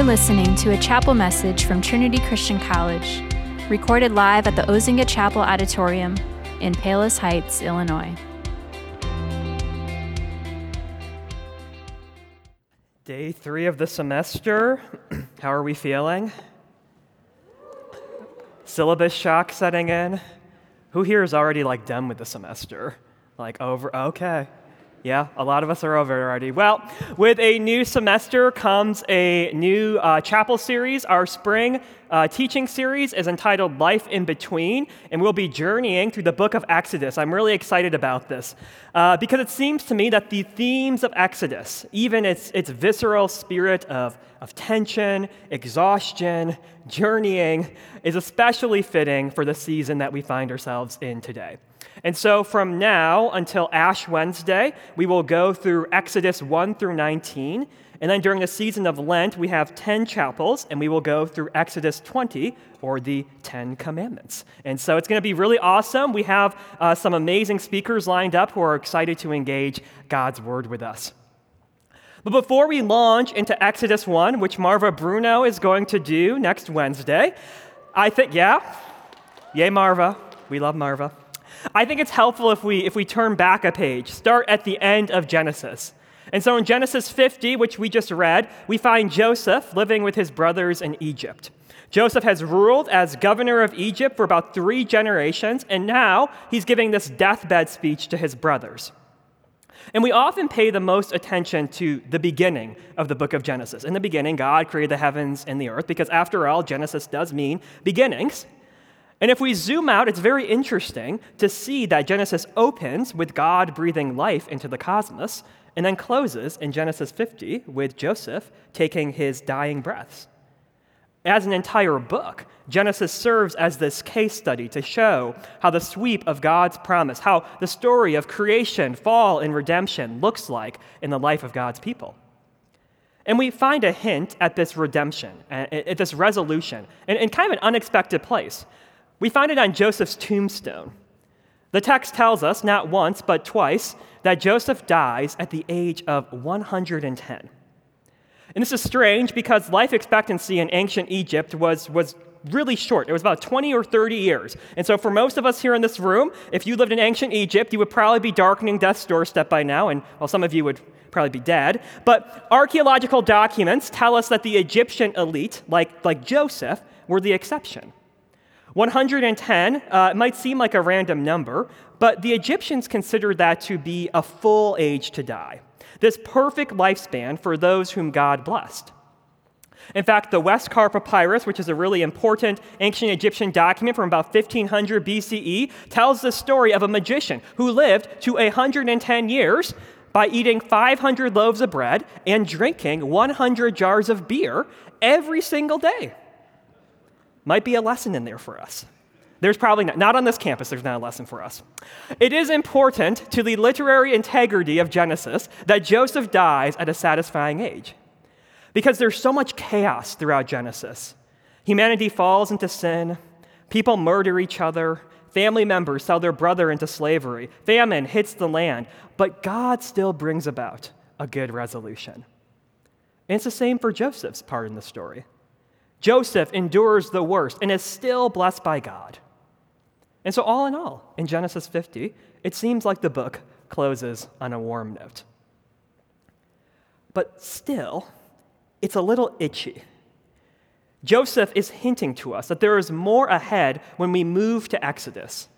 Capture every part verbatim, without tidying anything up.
You're listening to a chapel message from Trinity Christian College, recorded live at the Ozinga Chapel Auditorium in Palos Heights, Illinois. Day three of the semester. How are we feeling? Syllabus shock setting in. Who here is already like done with the semester? Like over, okay. Yeah, a lot of us are over already. Well, with a new semester comes a new uh, chapel series. Our spring uh, teaching series is entitled Life in Between, and we'll be journeying through the book of Exodus. I'm really excited about this uh, because it seems to me that the themes of Exodus, even its its visceral spirit of, of tension, exhaustion, journeying, is especially fitting for the season that we find ourselves in today. And so from now until Ash Wednesday, we will go through Exodus one through nineteen. And then during the season of Lent, we have ten chapels, and we will go through Exodus twenty, or the Ten Commandments. And so it's going to be really awesome. We have uh, some amazing speakers lined up who are excited to engage God's Word with us. But before we launch into Exodus one, which Marva Bruno is going to do next Wednesday, I think, yeah? Yay, Marva. We love Marva. I think it's helpful if we if we turn back a page, start at the end of Genesis. And so in Genesis fifty, which we just read, we find Joseph living with his brothers in Egypt. Joseph has ruled as governor of Egypt for about three generations, and now he's giving this deathbed speech to his brothers. And we often pay the most attention to the beginning of the book of Genesis. In the beginning, God created the heavens and the earth, because after all, Genesis does mean beginnings. And if we zoom out, it's very interesting to see that Genesis opens with God breathing life into the cosmos and then closes in Genesis fifty with Joseph taking his dying breaths. As an entire book, Genesis serves as this case study to show how the sweep of God's promise, how the story of creation, fall, and redemption looks like in the life of God's people. And we find a hint at this redemption, at this resolution, in kind of an unexpected place. We find it on Joseph's tombstone. The text tells us, not once but twice, that Joseph dies at the age of one hundred ten. And this is strange because life expectancy in ancient Egypt was, was really short. It was about twenty or thirty years. And so for most of us here in this room, if you lived in ancient Egypt, you would probably be darkening death's doorstep by now, and well, some of you would probably be dead. But archaeological documents tell us that the Egyptian elite, like, like Joseph, were the exception. one hundred ten uh, might seem like a random number, but the Egyptians considered that to be a full age to die, this perfect lifespan for those whom God blessed. In fact, the Westcar Papyrus, which is a really important ancient Egyptian document from about fifteen hundred B C E, tells the story of a magician who lived to one hundred ten years by eating five hundred loaves of bread and drinking one hundred jars of beer every single day. Might be a lesson in there for us. There's probably not. Not on this campus, there's not a lesson for us. It is important to the literary integrity of Genesis that Joseph dies at a satisfying age, because there's so much chaos throughout Genesis. Humanity falls into sin. People murder each other. Family members sell their brother into slavery. Famine hits the land. But God still brings about a good resolution. And it's the same for Joseph's part in the story. Joseph endures the worst and is still blessed by God. And so all in all, in Genesis fifty, it seems like the book closes on a warm note. But still, it's a little itchy. Joseph is hinting to us that there is more ahead when we move to Exodus.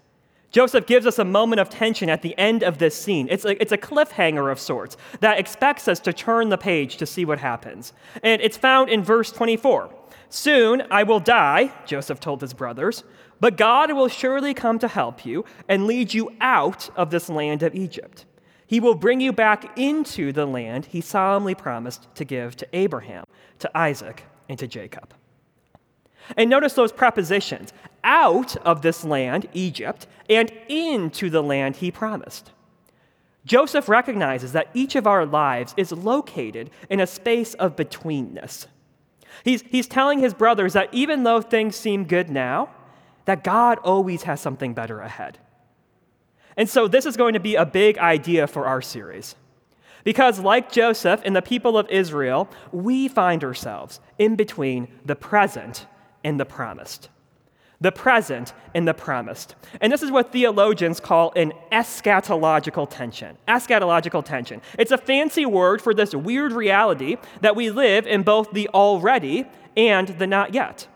Joseph gives us a moment of tension at the end of this scene. It's a, it's a cliffhanger of sorts that expects us to turn the page to see what happens. And it's found in verse twenty-four. "Soon I will die," Joseph told his brothers, "but God will surely come to help you and lead you out of this land of Egypt. He will bring you back into the land he solemnly promised to give to Abraham, to Isaac, and to Jacob." And notice those prepositions, out of this land, Egypt, and into the land he promised. Joseph recognizes that each of our lives is located in a space of betweenness. He's, he's telling his brothers that even though things seem good now, that God always has something better ahead. And so this is going to be a big idea for our series, Because like Joseph and the people of Israel, we find ourselves in between the present and the promised. The present and the promised. And this is what theologians call an eschatological tension. Eschatological tension. It's a fancy word for this weird reality that we live in both the already and the not yet.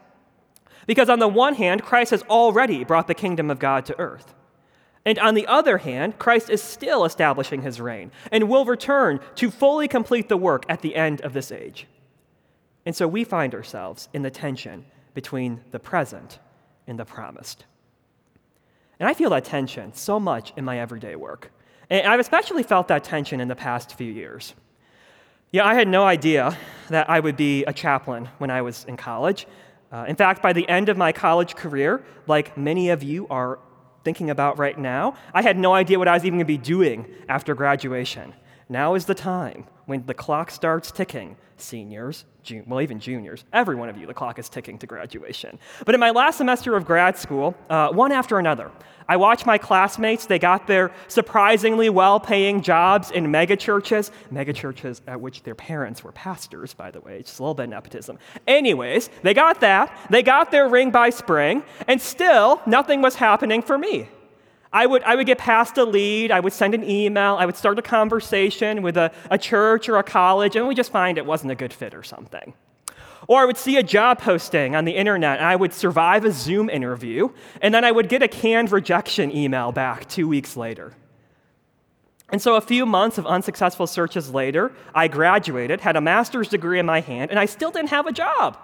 Because on the one hand, Christ has already brought the kingdom of God to earth. And on the other hand, Christ is still establishing his reign and will return to fully complete the work at the end of this age. And so we find ourselves in the tension between the present and the promised. And I feel that tension so much in my everyday work. And I've especially felt that tension in the past few years. Yeah, I had no idea that I would be a chaplain when I was in college. Uh, in fact, by the end of my college career, like many of you are thinking about right now, I had no idea what I was even going to be doing after graduation. Now is the time when the clock starts ticking. Seniors, jun- well, even juniors, every one of you, the clock is ticking to graduation. But in my last semester of grad school, uh, one after another, I watched my classmates. They got their surprisingly well-paying jobs in mega churches, mega churches at which their parents were pastors, by the way. It's just a little bit of nepotism. Anyways, they got that. They got their ring by spring, and still nothing was happening for me. I would, I would get past a lead. I would send an email. I would start a conversation with a, a church or a college, and we just find it wasn't a good fit or something. Or I would see a job posting on the internet, and I would survive a Zoom interview, and then I would get a canned rejection email back two weeks later. And so a few months of unsuccessful searches later, I graduated, had a master's degree in my hand, and I still didn't have a job.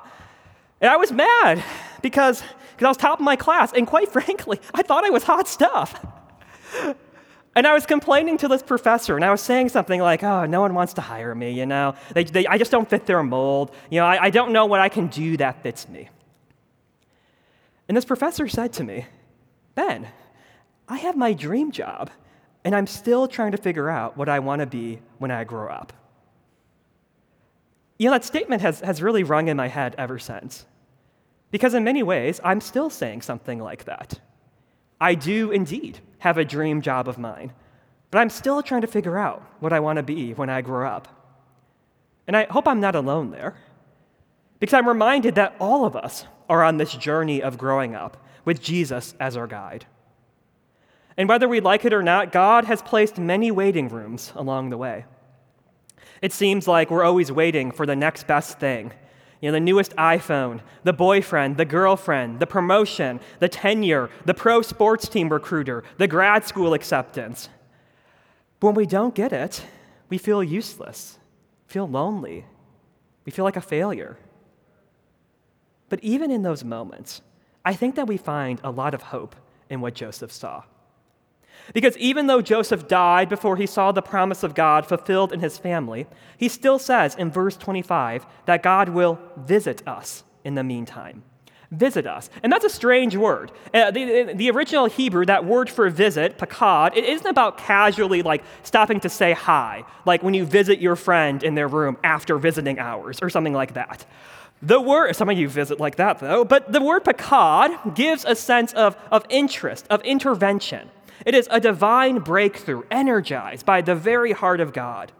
And I was mad because, because I was top of my class, and quite frankly, I thought I was hot stuff. And I was complaining to this professor, and I was saying something like, oh, no one wants to hire me, you know. They, they, I just don't fit their mold. You know, I, I don't know what I can do that fits me. And this professor said to me, Ben, I have my dream job, and I'm still trying to figure out what I want to be when I grow up. You know, that statement has, has really rung in my head ever since. Because in many ways, I'm still saying something like that. I do indeed have a dream job of mine, but I'm still trying to figure out what I want to be when I grow up. And I hope I'm not alone there, because I'm reminded that all of us are on this journey of growing up with Jesus as our guide. And whether we like it or not, God has placed many waiting rooms along the way. It seems like we're always waiting for the next best thing. You know, the newest iPhone, the boyfriend, the girlfriend, the promotion, the tenure, the pro sports team recruiter, the grad school acceptance. But when we don't get it, we feel useless, feel lonely, we feel like a failure. But even in those moments, I think that we find a lot of hope in what Joseph saw. Because even though Joseph died before he saw the promise of God fulfilled in his family, he still says in verse twenty-five that God will visit us in the meantime. Visit us. And that's a strange word. Uh, the, the original Hebrew, that word for visit, pakad, it isn't about casually like stopping to say hi, like when you visit your friend in their room after visiting hours or something like that. The word, some of you visit like that though, but the word pakad gives a sense of, of interest, of intervention. It is a divine breakthrough, energized by the very heart of God.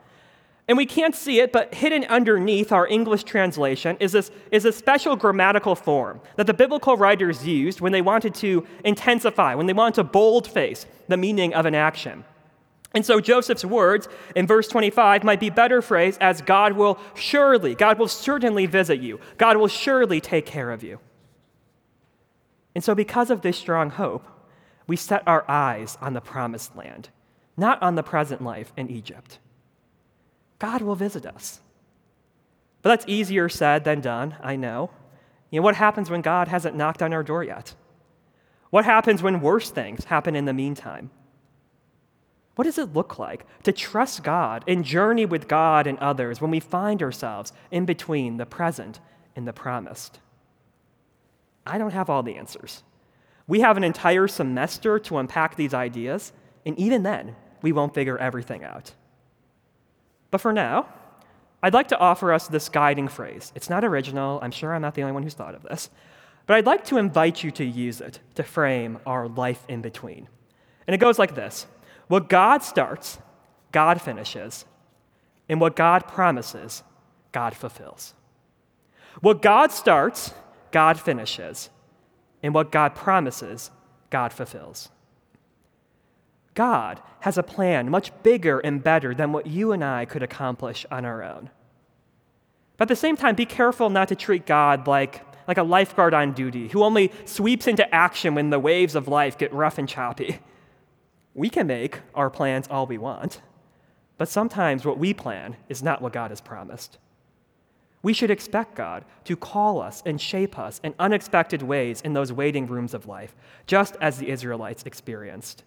And we can't see it, but hidden underneath our English translation is this, is a special grammatical form that the biblical writers used when they wanted to intensify, when they wanted to boldface the meaning of an action. And so Joseph's words in verse twenty-five might be better phrased as God will surely, God will certainly visit you. God will surely take care of you. And so because of this strong hope, we set our eyes on the promised land, not on the present life in Egypt. God will visit us. But that's easier said than done, I know. You know, what happens when God hasn't knocked on our door yet? What happens when worse things happen in the meantime? What does it look like to trust God and journey with God and others when we find ourselves in between the present and the promised? I don't have all the answers. We have an entire semester to unpack these ideas, and even then, we won't figure everything out. But for now, I'd like to offer us this guiding phrase. It's not original. I'm sure I'm not the only one who's thought of this. But I'd like to invite you to use it to frame our life in between. And it goes like this. What God starts, God finishes. And what God promises, God fulfills. What God starts, God finishes. And what God promises, God fulfills. God has a plan much bigger and better than what you and I could accomplish on our own. But at the same time, be careful not to treat God like, like a lifeguard on duty who only sweeps into action when the waves of life get rough and choppy. We can make our plans all we want, but sometimes what we plan is not what God has promised. We should expect God to call us and shape us in unexpected ways in those waiting rooms of life, just as the Israelites experienced.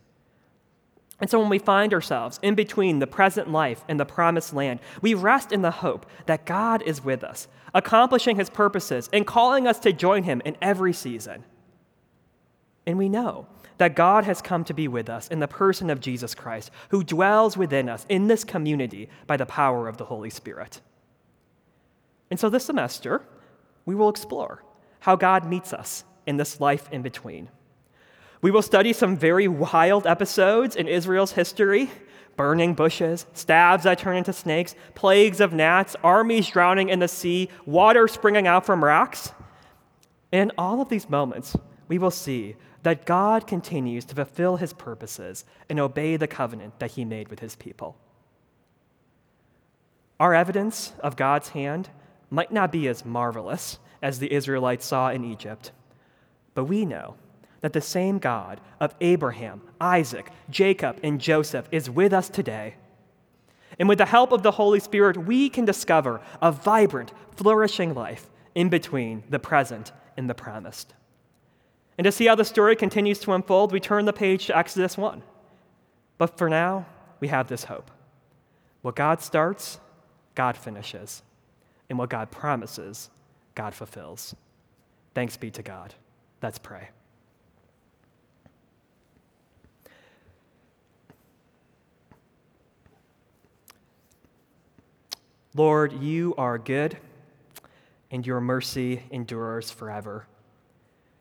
And so when we find ourselves in between the present life and the promised land, we rest in the hope that God is with us, accomplishing his purposes and calling us to join him in every season. And we know that God has come to be with us in the person of Jesus Christ, who dwells within us in this community by the power of the Holy Spirit. And so this semester, we will explore how God meets us in this life in between. We will study some very wild episodes in Israel's history: burning bushes, staves that turn into snakes, plagues of gnats, armies drowning in the sea, water springing out from rocks. In all of these moments, we will see that God continues to fulfill his purposes and obey the covenant that he made with his people. Our evidence of God's hand might not be as marvelous as the Israelites saw in Egypt, but we know that the same God of Abraham, Isaac, Jacob, and Joseph is with us today. And with the help of the Holy Spirit, we can discover a vibrant, flourishing life in between the present and the promised. And to see how the story continues to unfold, we turn the page to Exodus one. But for now, we have this hope. What God starts, God finishes. And what God promises, God fulfills. Thanks be to God. Let's pray. Lord, you are good, and your mercy endures forever.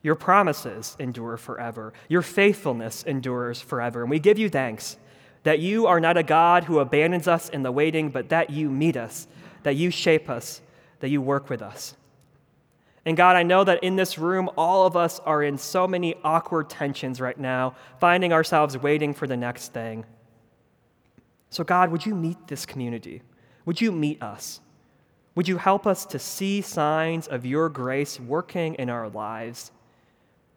Your promises endure forever. Your faithfulness endures forever. And we give you thanks that you are not a God who abandons us in the waiting, but that you meet us, that you shape us, that you work with us. And God, I know that in this room, all of us are in so many awkward tensions right now, finding ourselves waiting for the next thing. So God, would you meet this community? Would you meet us? Would you help us to see signs of your grace working in our lives?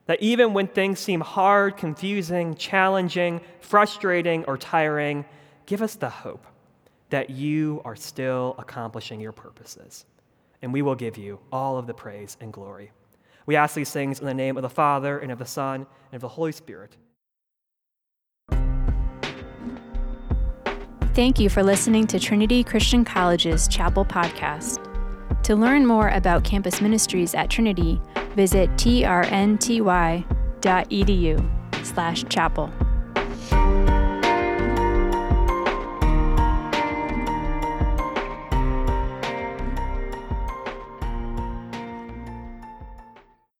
That even when things seem hard, confusing, challenging, frustrating, or tiring, give us the hope that you are still accomplishing your purposes. And we will give you all of the praise and glory. We ask these things in the name of the Father, and of the Son, and of the Holy Spirit. Thank you for listening to Trinity Christian College's Chapel Podcast. To learn more about campus ministries at Trinity, visit trnty dot e d u slash chapel.